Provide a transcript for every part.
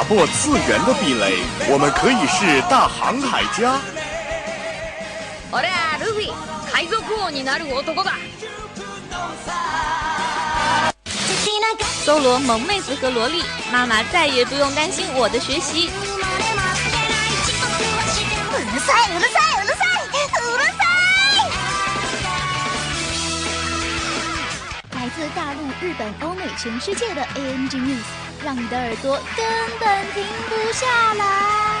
打破次元的壁垒，我们可以是大航海家。俺はルフィ、海賊王になる男だ。搜罗萌妹子和萝莉，妈妈再也不用担心我的学习。来自大陆、日本、欧美、全世界的 ANG News， 让你的耳朵根本停不下来。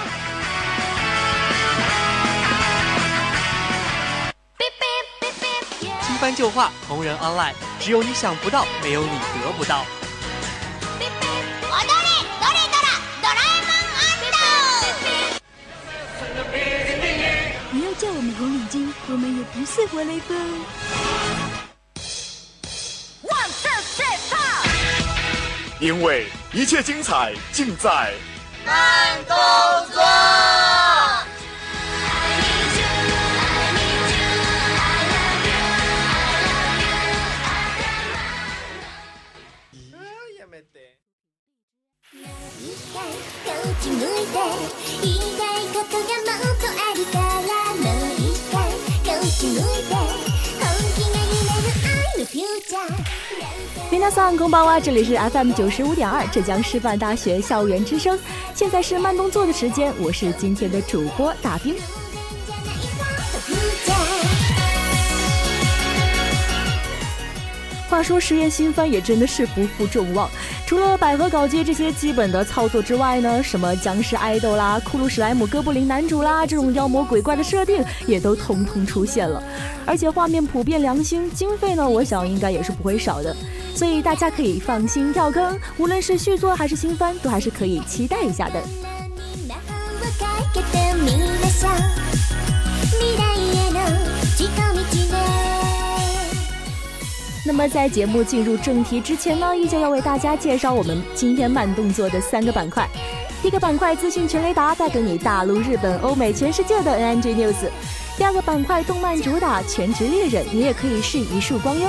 新番旧话，同人 online， 只有你想不到，没有你得不到。你要叫我们红领巾，我们也不是活雷锋。因为一切精彩尽在慢动作。皆さんこんばんは，这里是 FM 95.2浙江师范大学校园之声，现在是慢动作的时间，我是今天的主播大兵。话说实验新番也真的是不负众望，除了百合搞基这些基本的操作之外呢，什么僵尸爱豆啦、骷髅史莱姆、哥布林男主啦，这种妖魔鬼怪的设定也都统统出现了，而且画面普遍良心，经费呢我想应该也是不会少的，所以大家可以放心跳坑，无论是续作还是新番都还是可以期待一下的。那么在节目进入正题之前呢，依旧要为大家介绍我们今天慢动作的3个板块。第一个板块资讯全雷达，带给你大陆、日本、欧美、全世界的 NNG News。第二个板块动漫主打全职猎人，你也可以是一束光哟。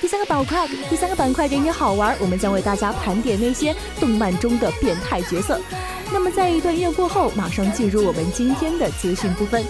第三个板块给你好玩，我们将为大家盘点那些动漫中的变态角色。那么在一段音乐过后，马上进入我们今天的资讯部分。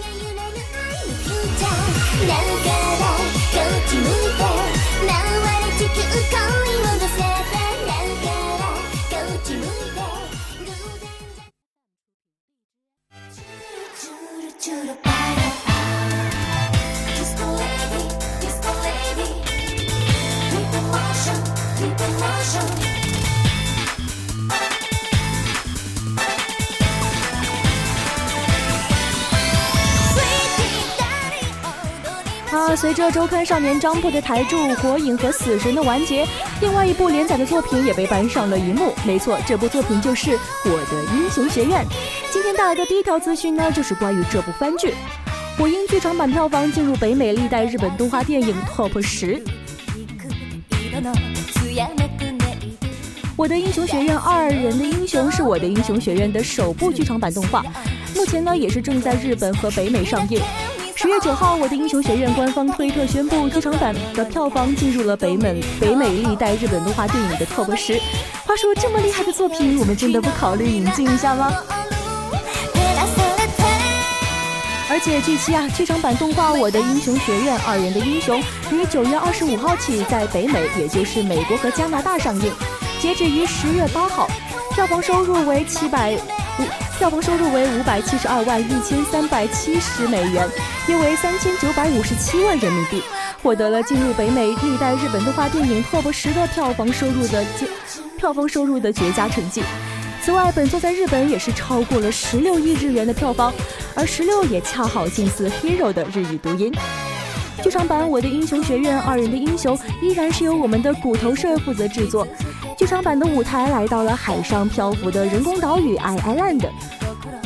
随着周刊少年 Jump 的台柱火影和死神的完结，另外一部连载的作品也被搬上了荧幕，没错，这部作品就是我的英雄学院。今天带来的第一条资讯呢，就是关于这部番剧。火影剧场版票房进入北美历代日本动画电影 TOP 10。我的英雄学院2人的英雄是我的英雄学院的首部剧场版动画，目前呢也是正在日本和北美上映。10月9号，我的英雄学院官方推特宣布，剧场版的票房进入了北美历代日本动画电影的 TOP 10。话说这么厉害的作品，我们真的不考虑引进一下吗？而且据悉啊，剧场版动画《我的英雄学院二人的英雄》于9月25号起在北美，也就是美国和加拿大上映，截止于10月8号，票房收入为572万1370美元，约为3957万人民币，获得了进入北美历代日本动画电影 TOP 10的票房收入的绝佳成绩。此外，本作在日本也是超过了16亿日元的票房，而16也恰好近似 Hero 的日语读音。剧场版《我的英雄学院二人的英雄》依然是由我们的骨头社负责制作。剧场版的舞台来到了海上漂浮的人工岛屿 I-Island，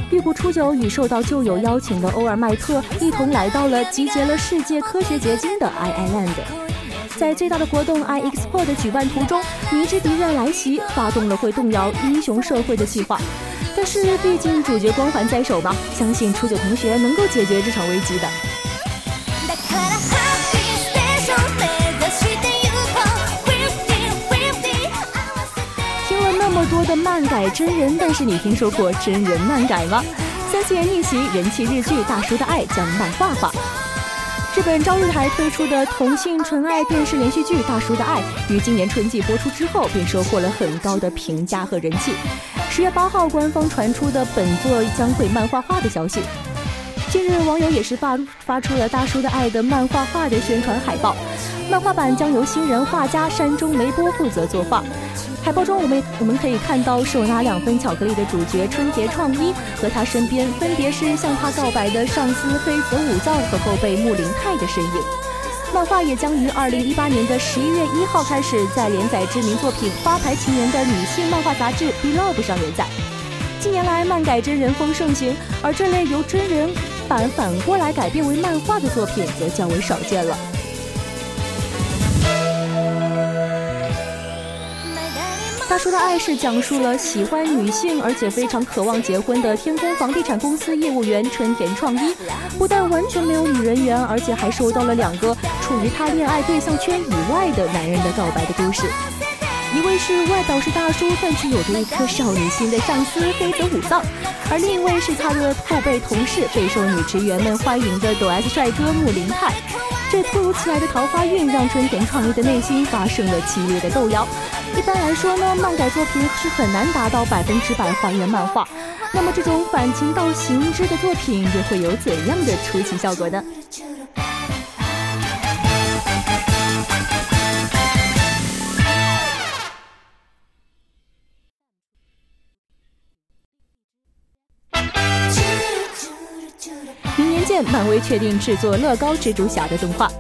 玉骨初九与受到旧友邀请的欧尔麦特一同来到了集结了世界科学结晶的 I-Island。 在最大的活动 I-Expo 的举办途中，迷之敌人来袭，发动了会动摇英雄社会的计划，但是毕竟主角光环在手吧，相信初九同学能够解决这场危机的。多的漫改真人，但是你听说过真人漫改吗？三次元逆袭人气日剧《大叔的爱》将漫画化。日本朝日台推出的同性纯爱电视连续剧《大叔的爱》于今年春季播出之后，便收获了很高的评价和人气。10月8号，官方传出的本作将会漫画化的消息。近日，网友也是发出了《大叔的爱》的漫画化的宣传海报，漫画版将由新人画家山中梅波负责作画。海报中我们可以看到手拿2份巧克力的主角春节创一和他身边分别是向他告白的上司黑泽武藏和后辈木林泰的身影。漫画也将于2018年的11月1号开始在连载知名作品《花牌情缘》的女性漫画杂志《BLOB》上连载。近年来漫改真人风盛行，而这类由真人版反过来改编为漫画的作品则较为少见了。大叔的爱是讲述了喜欢女性而且非常渴望结婚的天空房地产公司业务员春田创一，不但完全没有女人缘，而且还收到了2个处于他恋爱对象圈以外的男人的告白的故事。一位是外表是大叔但却有着一颗少女心的上司黑泽武藏，而另一位是他的后辈同事，备受女职员们欢迎的抖 S 帅哥木林泰。这突如其来的桃花运让春田创一的内心发生了激烈的动摇。一般来说呢，漫改作品是很难达到100%还原漫画，那么这种反情到行之的作品又会有怎样的出奇效果呢？明年见，漫威确定制作乐高蜘蛛侠的动画。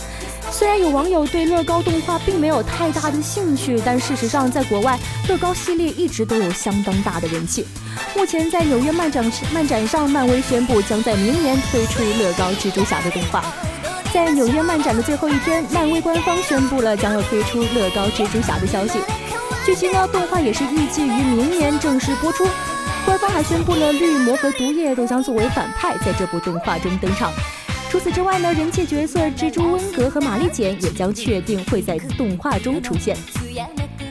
虽然有网友对乐高动画并没有太大的兴趣，但事实上在国外乐高系列一直都有相当大的人气。目前在纽约漫展上，漫威宣布将在明年推出乐高蜘蛛侠的动画。在纽约漫展的最后一天，漫威官方宣布了将要推出乐高蜘蛛侠的消息。据悉呢，动画也是预计于明年正式播出。官方还宣布了绿魔和毒液都将作为反派在这部动画中登场。除此之外呢，人气角色蜘蛛温格和玛丽简也将确定会在动画中出现。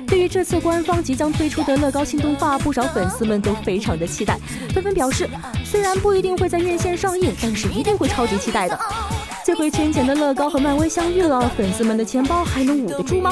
对于这次官方即将推出的乐高新动画，不少粉丝们都非常的期待，纷纷表示虽然不一定会在院线上映，但是一定会超级期待的。这回圈钱的乐高和漫威相遇了，粉丝们的钱包还能捂得住吗？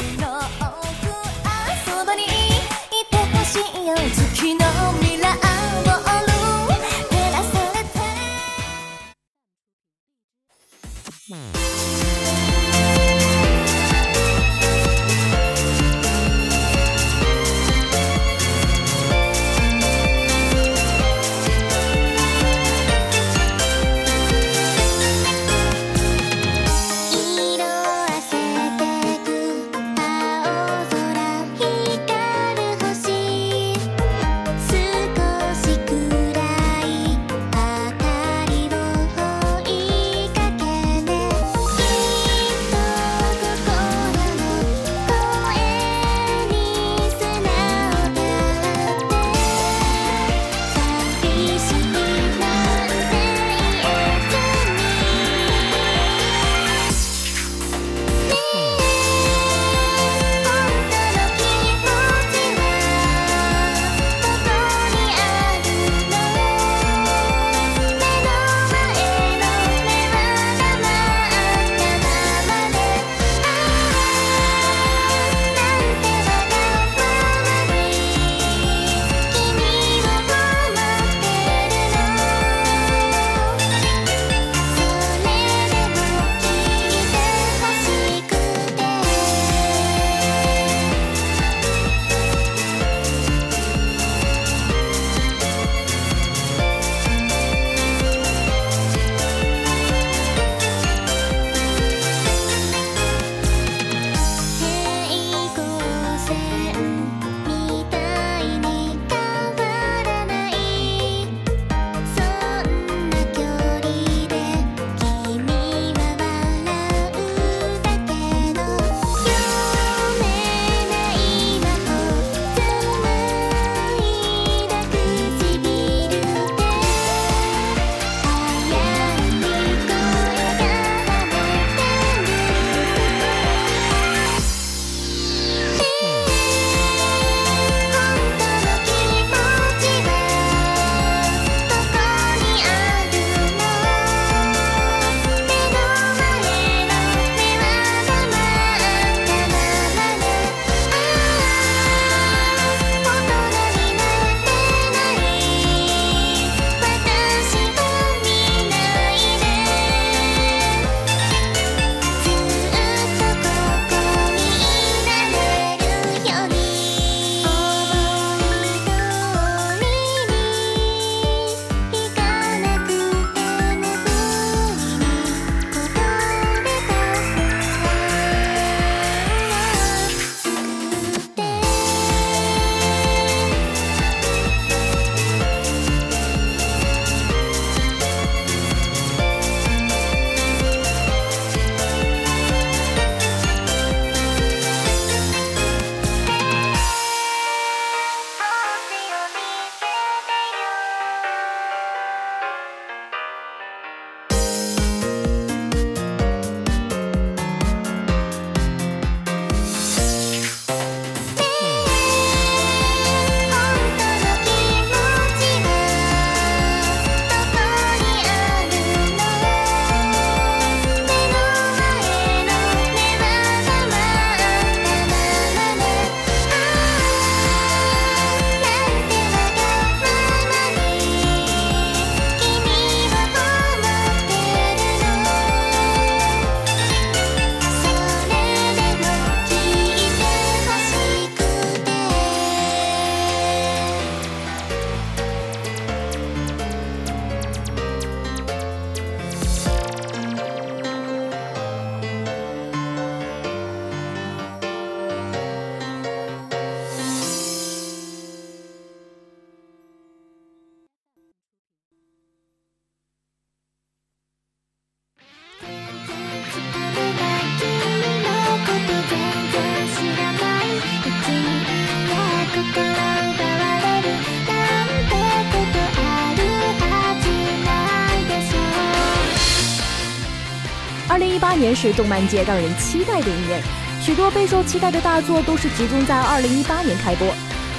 2018年是动漫界让人期待的一年，许多备受期待的大作都是集中在2018年开播。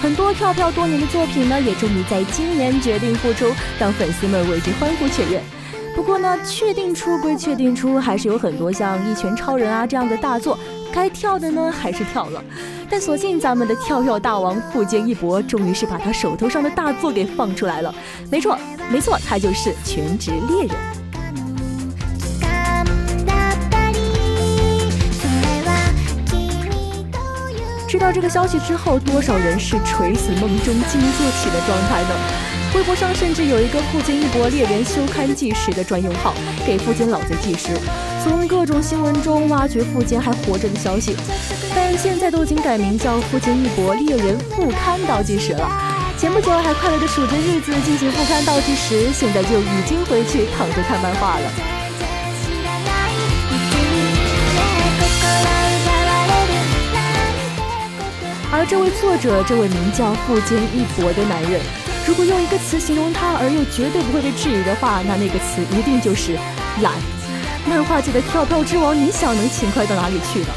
很多跳票多年的作品呢，也终于在今年决定复出，让粉丝们为之欢呼雀跃。不过呢，确定出归确定出，还是有很多像《一拳超人》啊这样的大作，该跳的呢还是跳了。但所幸咱们的跳票大王富坚义博，终于是把他手头上的大作给放出来了。没错，他就是《全职猎人》。知道这个消息之后，多少人是垂死梦中惊坐起的状态呢？微博上甚至有一个富坚义博猎人休刊纪实的专用号，给富坚老贼纪实，从各种新闻中挖掘富坚还活着的消息。但现在都已经改名叫富坚义博猎人复刊到纪实了。前不久还快乐地数着日子进行复刊到纪实，现在就已经回去躺着看漫画了。而这位作者，这位名叫富坚义博的男人，如果用一个词形容他而又绝对不会被质疑的话，那个词一定就是懒。漫画界的跳票之王，你想能勤快到哪里去呢？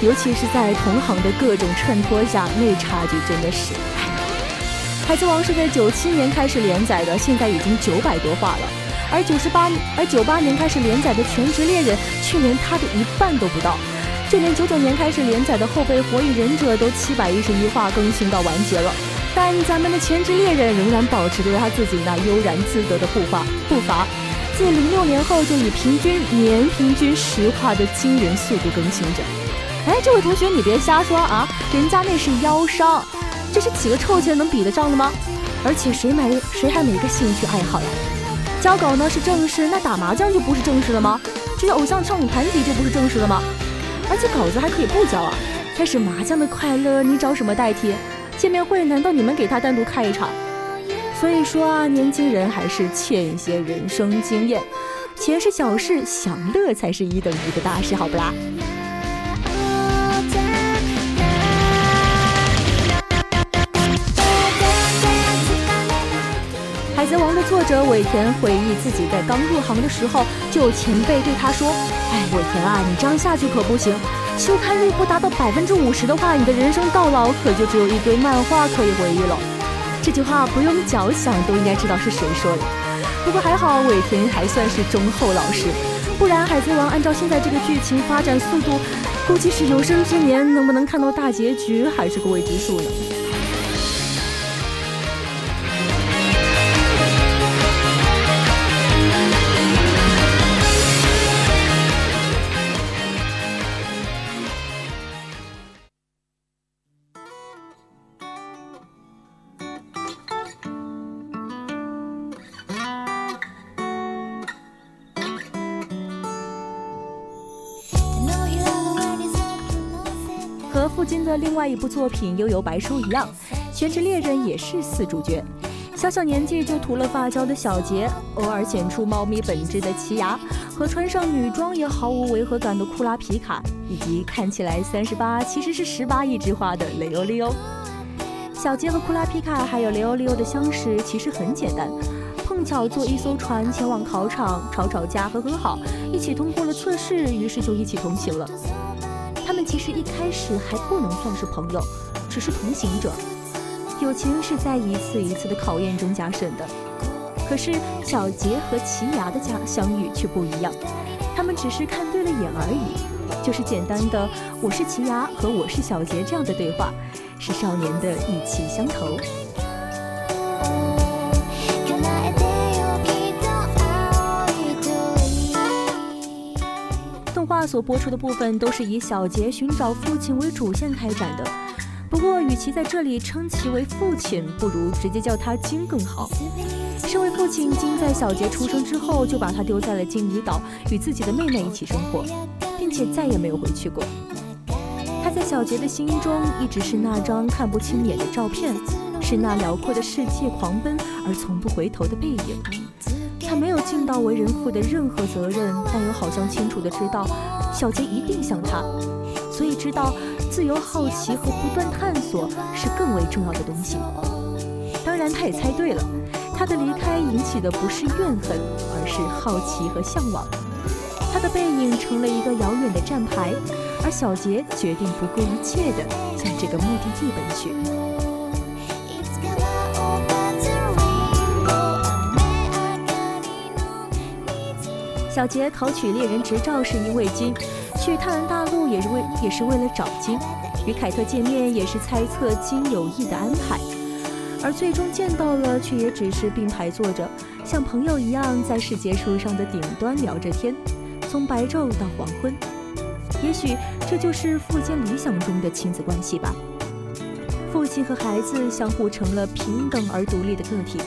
尤其是在同行的各种衬托下，那差距真的是太大了。海贼王是在97年开始连载的，现在已经900多话了，而98年开始连载的《全职猎人》，去年他的一半都不到。就连99年开始连载的《后辈火影忍者》都711话更新到完结了，但咱们的全职猎人仍然保持着他自己那悠然自得的步伐，自06年后就以年平均10话的惊人速度更新着。哎，这位同学你别瞎说啊，人家那是腰伤，这是几个臭钱能比得上的吗？而且谁还没个兴趣爱好呀？交稿呢是正事，那打麻将就不是正事了吗？这些偶像唱舞团体就不是正事了吗？而且稿子还可以不交啊！开始麻将的快乐，你找什么代替？见面会难道你们给他单独开一场？所以说啊，年轻人还是欠一些人生经验，钱是小事，享乐才是1等1的大事，好不啦？海贼王的作者尾田回忆自己在刚入行的时候，就有前辈对他说：哎，尾田啊，你这样下去可不行，休刊率不达到50%的话，你的人生到老可就只有一堆漫画可以回忆了。这句话不用脚想都应该知道是谁说的。不过还好尾田还算是忠厚老实，不然海贼王按照现在这个剧情发展速度，估计是有生之年能不能看到大结局还是个未知数呢。富坚的另外一部作品《幽游白书》一样，全职猎人也是4主角，小年纪就涂了发胶的小杰，偶尔显出猫咪本质的奇牙，和穿上女装也毫无违和感的库拉皮卡，以及看起来38其实是18一枝花的雷欧利欧。小杰和库拉皮卡还有雷欧利欧的相识其实很简单，碰巧坐一艘船前往考场，吵架和和好，一起通过了测试，于是就一起同行了。他们其实一开始还不能算是朋友，只是同行者，友情是在一次一次的考验中加深的。可是小杰和奇牙的相遇却不一样，他们只是看对了眼而已，就是简单的我是奇牙和我是小杰这样的对话，是少年的意气相投。所播出的部分都是以小杰寻找父亲为主线开展的，不过与其在这里称其为父亲，不如直接叫他鲸更好。身为父亲，鲸在小杰出生之后就把他丢在了鲸鱼岛，与自己的妹妹一起生活，并且再也没有回去过。他在小杰的心中一直是那张看不清眼的照片，是那辽阔的世界狂奔而从不回头的背影。他没有尽到为人父的任何责任，但又好像清楚地知道小杰一定像他，所以知道自由好奇和不断探索是更为重要的东西。当然他也猜对了，他的离开引起的不是怨恨，而是好奇和向往。他的背影成了一个遥远的站牌，而小杰决定不顾一切地向这个目的地奔去。小杰考取猎人执照是因为金，去探大陆也是为了找金，与凯特见面也是猜测金有意的安排，而最终见到了却也只是并排坐着，像朋友一样在世界树上的顶端聊着天，从白昼到黄昏。也许这就是富坚理想中的亲子关系吧，父亲和孩子相互成了平等而独立的个体，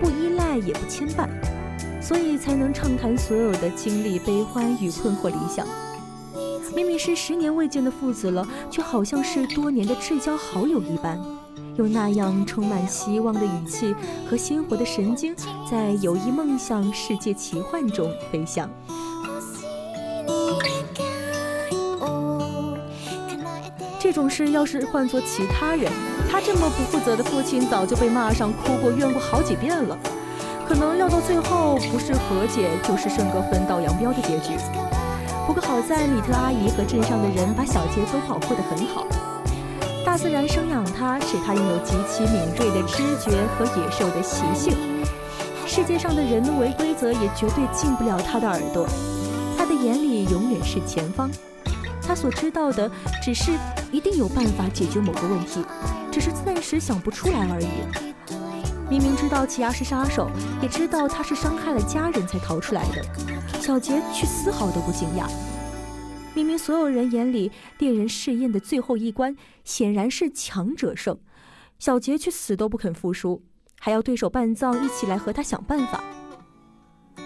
不依赖也不牵绊，所以才能畅谈所有的经历、悲欢与困惑、理想。明明是10年未见的父子了，却好像是多年的至交好友一般，用那样充满希望的语气和鲜活的神经，在友谊梦想世界奇幻中飞翔。这种事要是换做其他人，他这么不负责的父亲早就被骂上、哭过、怨过好几遍了。可能料到最后不是和解就是剩个分道扬镳的结局，不过好在米特阿姨和镇上的人把小杰都保护得很好，大自然生养他，使他拥有极其敏锐的知觉和野兽的习性，世界上的人为规则也绝对进不了他的耳朵，他的眼里永远是前方，他所知道的只是一定有办法解决某个问题，只是暂时想不出来而已。明明知道奇亚是杀手，也知道他是伤害了家人才逃出来的，小杰却丝毫都不惊讶。明明所有人眼里猎人试验的最后一关显然是强者胜，小杰却死都不肯服输，还要对手半藏一起来和他想办法。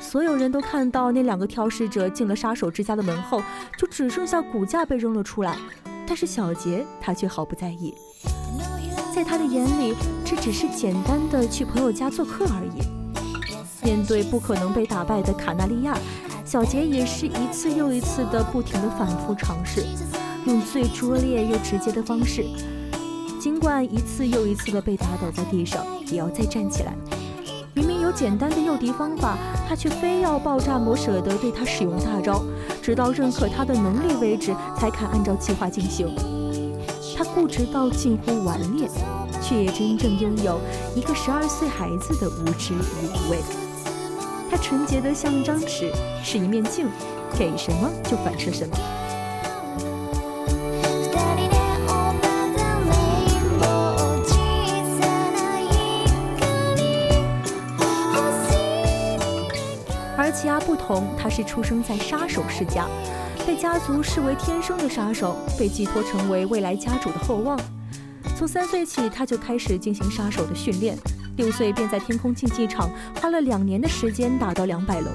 所有人都看到那2个挑食者进了杀手之家的门后，就只剩下骨架被扔了出来，但是小杰他却毫不在意。在他的眼里，这只是简单的去朋友家做客而已。面对不可能被打败的卡纳利亚，小杰也是一次又一次的不停的反复尝试，用最拙劣又直接的方式，尽管一次又一次的被打倒在地上，也要再站起来。明明有简单的诱敌方法，他却非要爆炸磨舍的对他使用大招，直到认可他的能力为止，才肯按照计划进行。他固执到近乎顽劣，却也真正拥有一个12岁孩子的无知与无畏。他纯洁的像张纸，是一面镜，给什么就反射什么。而奇亚不同，他是出生在杀手世家。被家族视为天生的杀手，被寄托成为未来家主的厚望。从3岁起，他就开始进行杀手的训练，6岁便在天空竞技场花了2年的时间打到200楼。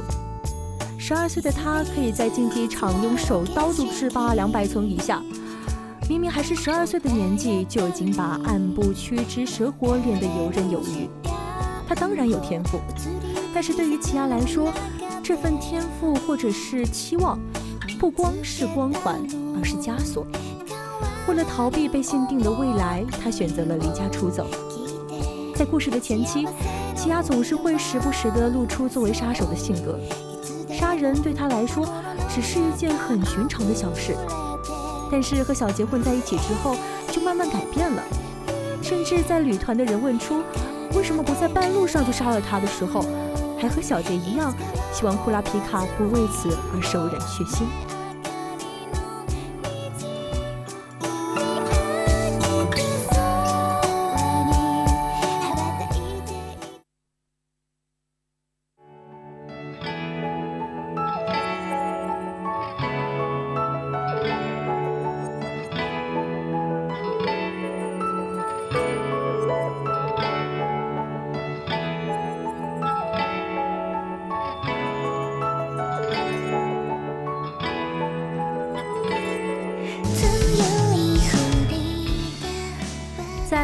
12岁的他可以在竞技场用手刀度制霸200层以下。明明还是12岁的年纪，就已经把暗部、屈肢、舌活练得游刃有余。他当然有天赋，但是对于奇亚来说，这份天赋或者是期望，不光是光环，而是枷锁。为了逃避被限定的未来，他选择了离家出走。在故事的前期，奇亚总是会时不时地露出作为杀手的性格，杀人对他来说只是一件很寻常的小事，但是和小杰混在一起之后就慢慢改变了。甚至在旅团的人问出为什么不在半路上就杀了他的时候，还和小杰一样希望库拉皮卡不为此而手染血腥。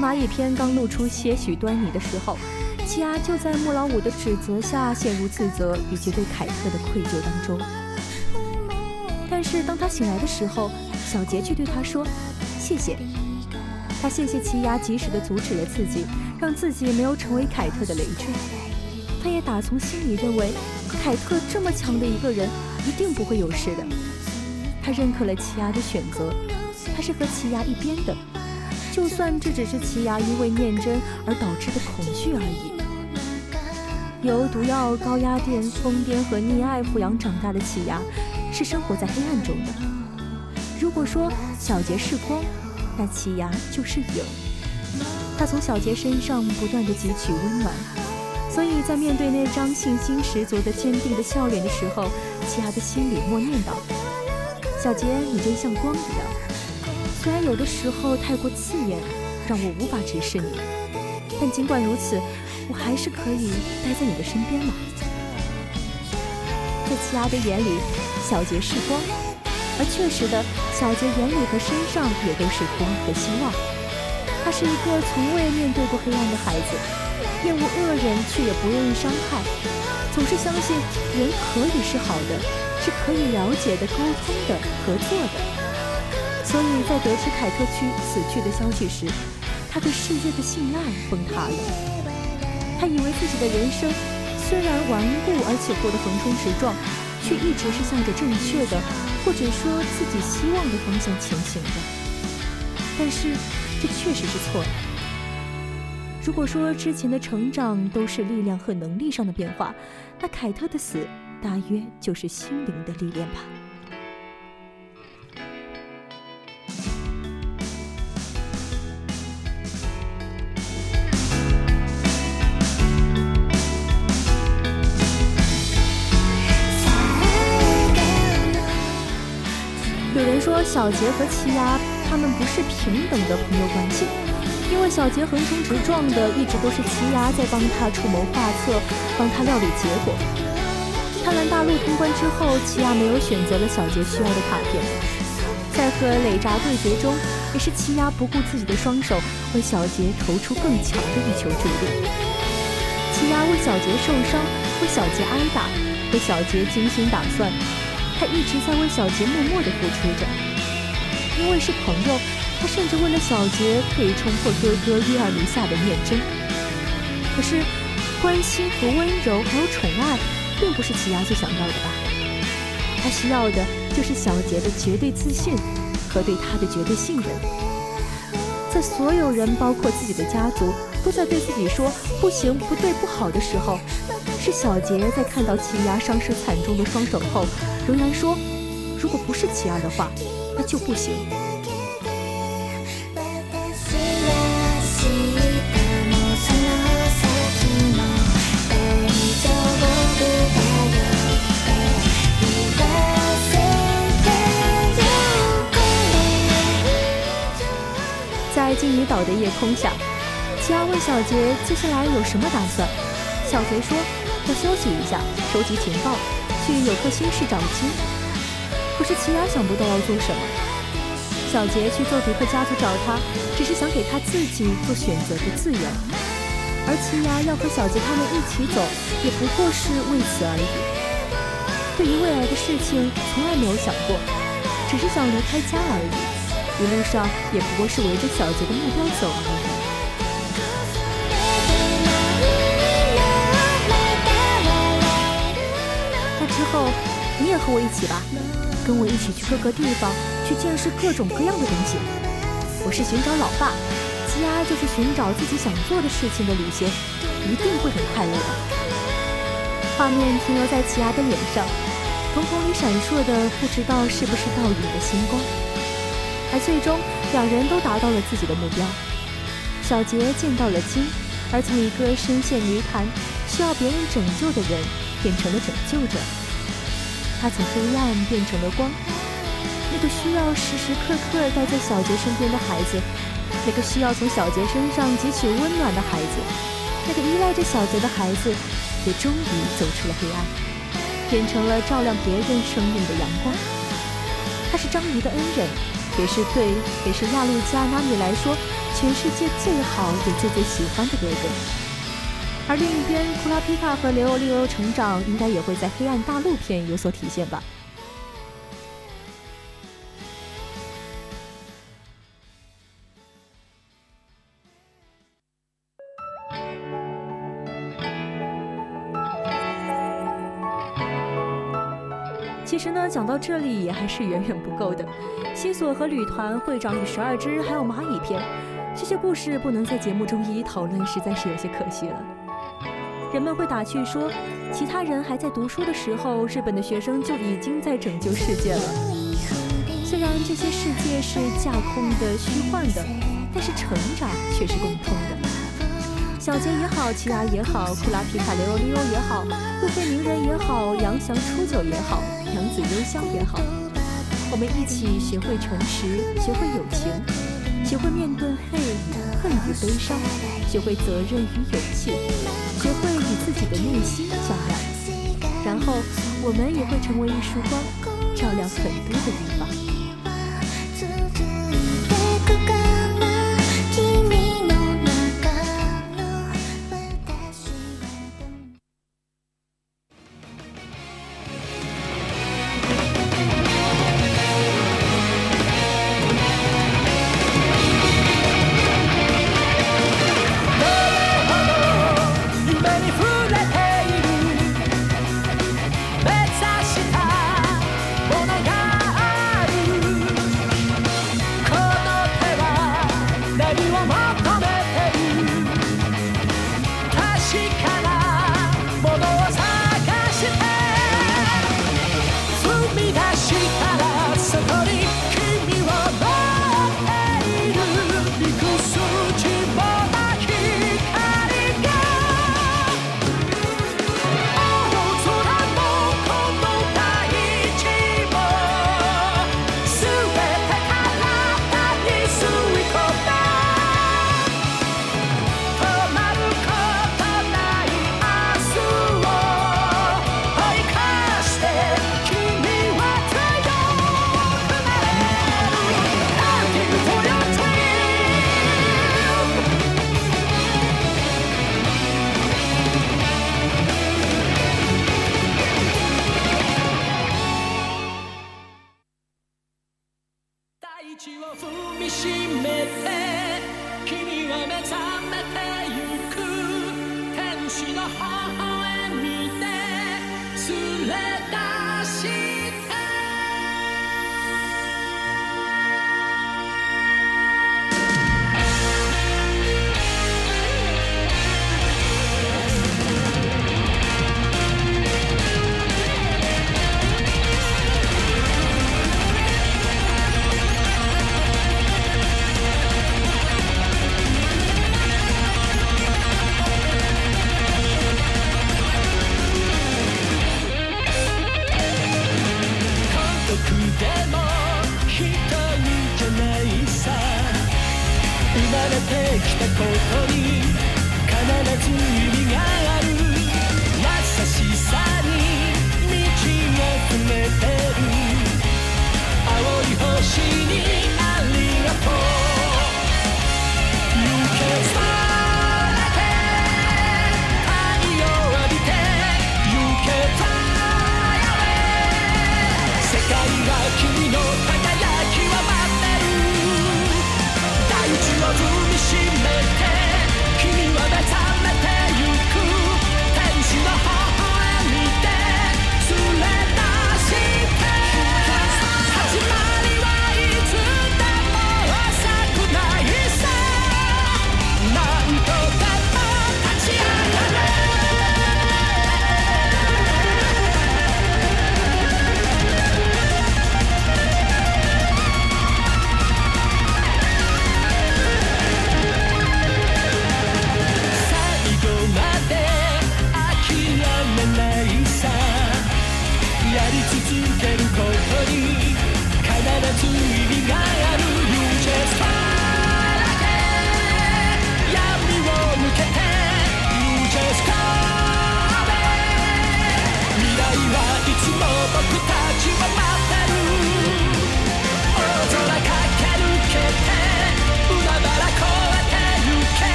蚂蚁篇刚露出些许端倪的时候，奇亚就在穆老五的指责下陷入自责以及对凯特的愧疚当中。但是当他醒来的时候，小杰却对他说谢谢。他谢谢奇亚及时地阻止了自己，让自己没有成为凯特的累赘。他也打从心里认为凯特这么强的一个人，一定不会有事的。他认可了奇犽的选择，他是和奇犽一边的，就算这只是奇犽因为念真而导致的恐惧而已。由毒药、高压电、疯癫和溺爱抚养长大的奇犽，是生活在黑暗中的。如果说小杰是光，那奇犽就是影。他从小杰身上不断地汲取温暖，所以在面对那张信心十足的坚定的笑脸的时候，奇犽的心里默念道：“小杰，你真像光一样，虽然有的时候太过刺眼，让我无法直视你，但尽管如此，我还是可以待在你的身边嘛。”在奇犽的眼里，小杰是光，而确实的，小杰眼里和身上也都是光和希望。他是一个从未面对过黑暗的孩子，厌恶恶人却也不愿意伤害，总是相信人可以是好的，是可以了解的、沟通的、合作的。所以在得知凯特死去的消息时，他对世界的信赖崩塌了。他以为自己的人生虽然顽固，而且过得横冲直撞，却一直是向着正确的，或者说自己希望的方向前行的。但是这确实是错的。如果说之前的成长都是力量和能力上的变化，那凯特的死大约就是心灵的历练吧。说小杰和奇犽他们不是平等的朋友关系，因为小杰横冲直撞的一直都是奇犽在帮他出谋划策，帮他料理结果。贪婪大陆通关之后，奇犽没有选择了小杰需要的卡片，在和磊札对决中，也是奇犽不顾自己的双手，为小杰投出更强的一球助力。奇犽为小杰受伤，为小杰挨打，为小杰精心打算，他一直在为小杰默默地付出着。因为是朋友，他甚至为了小杰可以冲破哥哥约尔如下的念真。可是关心和温柔还有宠爱，并不是奇犽最想要的吧。他需要的就是小杰的绝对自信和对他的绝对信任。在所有人包括自己的家族都在对自己说不行、不对、不好的时候，是小杰在看到奇犽伤势惨重的双手后，仍然说如果不是奇犽的话那就不行。在金鱼岛的夜空下，奇犽问小杰接下来有什么打算。小杰说要休息一下，收集情报，去有克星市找金。可是奇犽想不到要做什么。小杰去奏迪克家族找他，只是想给他自己做选择的自由。而奇犽要和小杰他们一起走，也不过是为此而已。对于未来的事情从来没有想过，只是想离开家而已。一路上也不过是围着小杰的目标走而已。之后你也和我一起吧，跟我一起去各个地方，去见识各种各样的东西。我是寻找老爸，奇犽就是寻找自己想做的事情的旅行，一定会很快乐的。画面停留在奇犽的脸上，瞳孔里闪烁的不知道是不是倒影的星光。而最终两人都达到了自己的目标，小杰见到了金，而从一个深陷泥潭需要别人拯救的人，变成了拯救者。他从黑暗变成了光，那个需要时时刻刻待在小杰身边的孩子，那个需要从小杰身上汲取温暖的孩子，那个依赖着小杰的孩子，也终于走出了黑暗，变成了照亮别人生命的阳光。他是章鱼的恩人，也是亚路加纳米来说全世界最好也最喜欢的哥哥。而另一边，库拉皮卡和雷欧利欧成长应该也会在黑暗大陆篇有所体现吧。其实呢，讲到这里也还是远远不够的。西索和旅团会长与12只，还有蚂蚁篇，这些故事不能在节目中一一讨论，实在是有些可惜了。人们会打趣说，其他人还在读书的时候，日本的学生就已经在拯救世界了。虽然这些世界是架空的、虚幻的，但是成长却是共通的。小杰也好，奇牙也好，库拉皮卡雷欧利欧也好，路飞鸣人也好，杨翔初九也好，杨子幽香也好，我们一起学会诚实，学会友情，学会面对黑恨与悲伤，学会责任与勇气，学会与自己的内心较量，然后我们也会成为一束光，照亮很多的地方。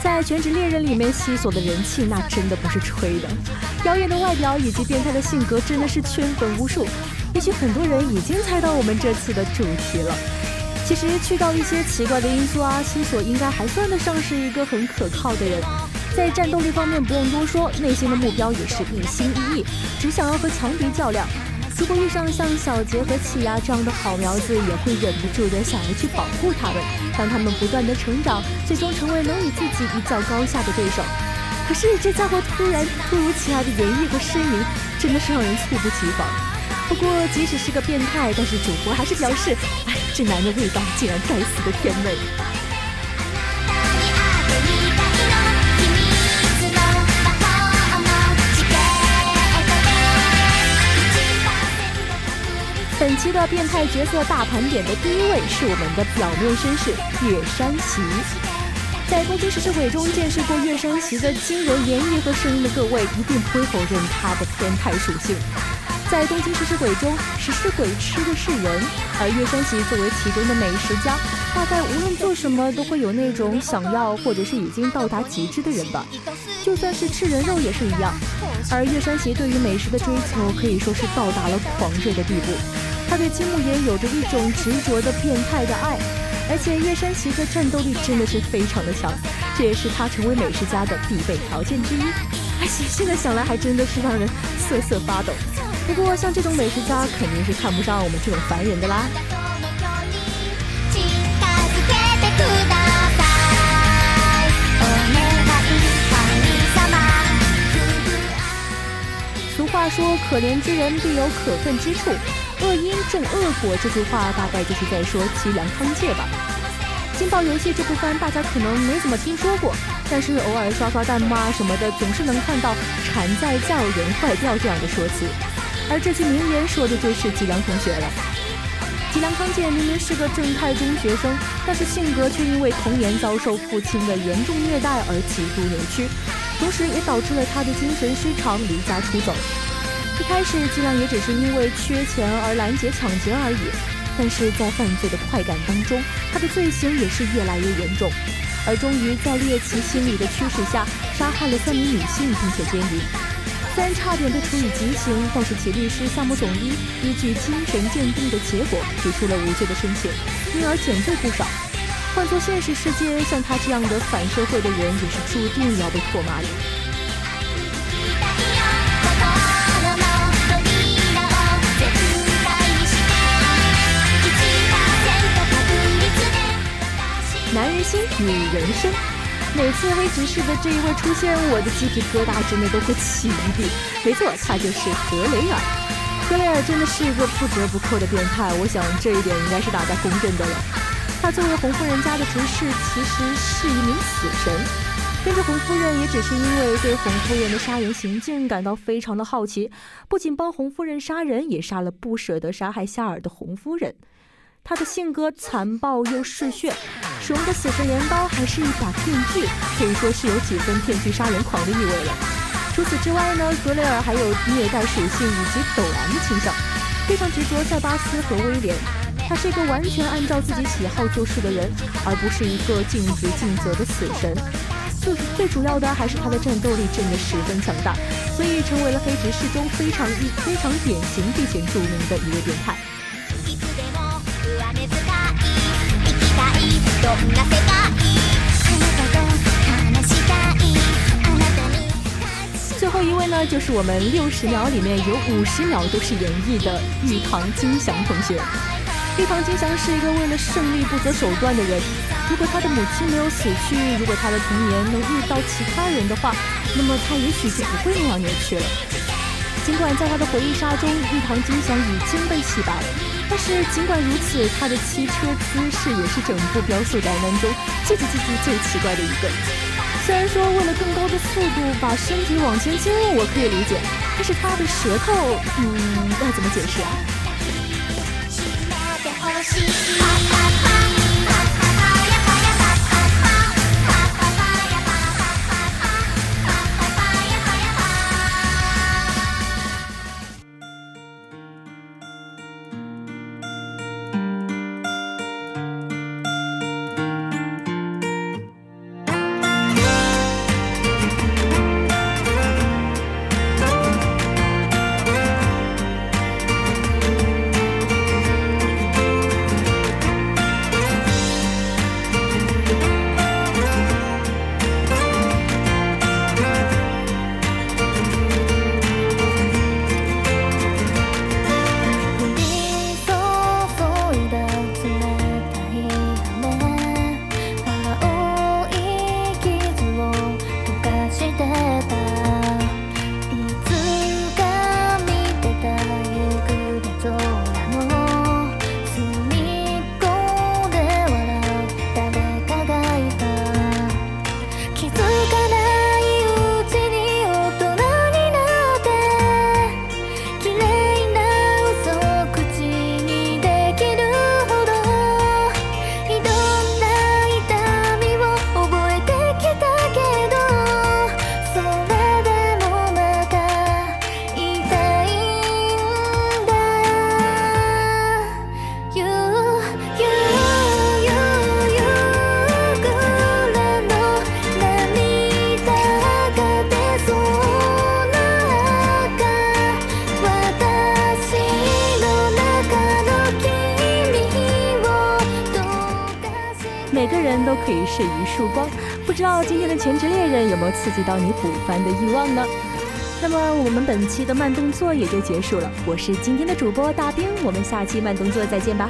在《全职猎人》里面西索的人气那真的不是吹的，妖艳的外表以及变态的性格真的是圈粉无数。也许很多人已经猜到我们这次的主题了。其实去掉一些奇怪的因素啊，西索应该还算得上是一个很可靠的人。在战斗力方面不用多说，内心的目标也是一心一意，只想要和强敌较量。如果遇上像小杰和气牙这样的好苗子，也会忍不住的想要去保护他们，让他们不断的成长，最终成为能与自己一较高下的对手。可是这家伙突然突如其来的演绎和失明，真的是让人猝不及防。不过即使是个变态，但是主播还是表示，哎，这男的味道竟然该死的甜美。本期的变态角色大盘点的第一位是我们的表面绅士月山席。在东京食尸鬼中见识过月山席的惊人演绎和声音的各位，一定不会否认他的变态属性。在东京食尸鬼中，食尸鬼吃的是人，而月山席作为其中的美食家，大概无论做什么都会有那种想要或者是已经到达极致的人吧，就算是吃人肉也是一样。而月山席对于美食的追求可以说是到达了狂热的地步，他对金木研有着一种执着的变态的爱，而且月山席的战斗力真的是非常的强，这也是他成为美食家的必备条件之一。而且现在想来还真的是让人瑟瑟发抖。不过像这种美食家肯定是看不上我们这种凡人的啦。俗话说可怜之人必有可恨之处，恶因种恶果，这句话大概就是在说凄凉康介吧。劲爆游戏这部番大家可能没怎么听说过，但是偶尔刷刷弹幕啊什么的，总是能看到馋在叫人坏掉这样的说辞，而这句名言说的就是吉良同学了。吉良康介明明是个正太中学生，但是性格却因为童年遭受父亲的严重虐待而极度扭曲，同时也导致了他的精神失常离家出走。一开始吉良也只是因为缺钱而拦截抢劫而已，但是在犯罪的快感当中，他的罪行也是越来越严重，而终于在猎奇心理的驱使下杀害了3名女性并且奸淫。虽然差点被处以极刑，但是其律师夏目总一依据精神鉴定的结果提出了无罪的申请，因而减罪不少。换作现实世界，像他这样的反社会的人也是注定要被唾骂的。男人心，女人身，每次微执事的这一位出现，我的鸡皮疙瘩真的都会起一地。没错，他就是格雷尔。格雷尔真的是一个不折不扣的变态，我想这一点应该是大家公认的了。他作为红夫人家的执事，其实是一名死神，跟着红夫人也只是因为对红夫人的杀人行径感到非常的好奇，不仅帮红夫人杀人，也杀了不舍得杀害夏尔的红夫人。他的性格残暴又嗜血，使用的死神镰刀还是一把电锯，可以说是有几分电锯杀人狂的意味了。除此之外呢，格雷尔还有虐待属性以及抖 M 倾向，非常执着塞巴斯和威廉。他是一个完全按照自己喜好做事的人，而不是一个尽职尽责的死神。最主要的还是他的战斗力真的十分强大，所以成为了黑执事中非常典型并且著名的一位变态。最后一位呢，就是我们60秒里面有50秒都是演绎的玉堂金祥同学。玉堂金祥是一个为了胜利不择手段的人，如果他的母亲没有死去，如果他的童年能遇到其他人的话，那么他也许就不会那样扭曲了。尽管在他的回忆杀中，玉堂金祥已经被洗白，但是尽管如此，他的骑车姿势也是整部飙速宅男中最奇怪的一个。虽然说为了更高的速度把身体往前倾，我可以理解，但是他的舌头，要怎么解释啊？每个人都可以是一束光。不知道今天的全职猎人有没有刺激到你捕帆的欲望呢？那么我们本期的慢动作也就结束了，我是今天的主播大冰，我们下期慢动作再见吧。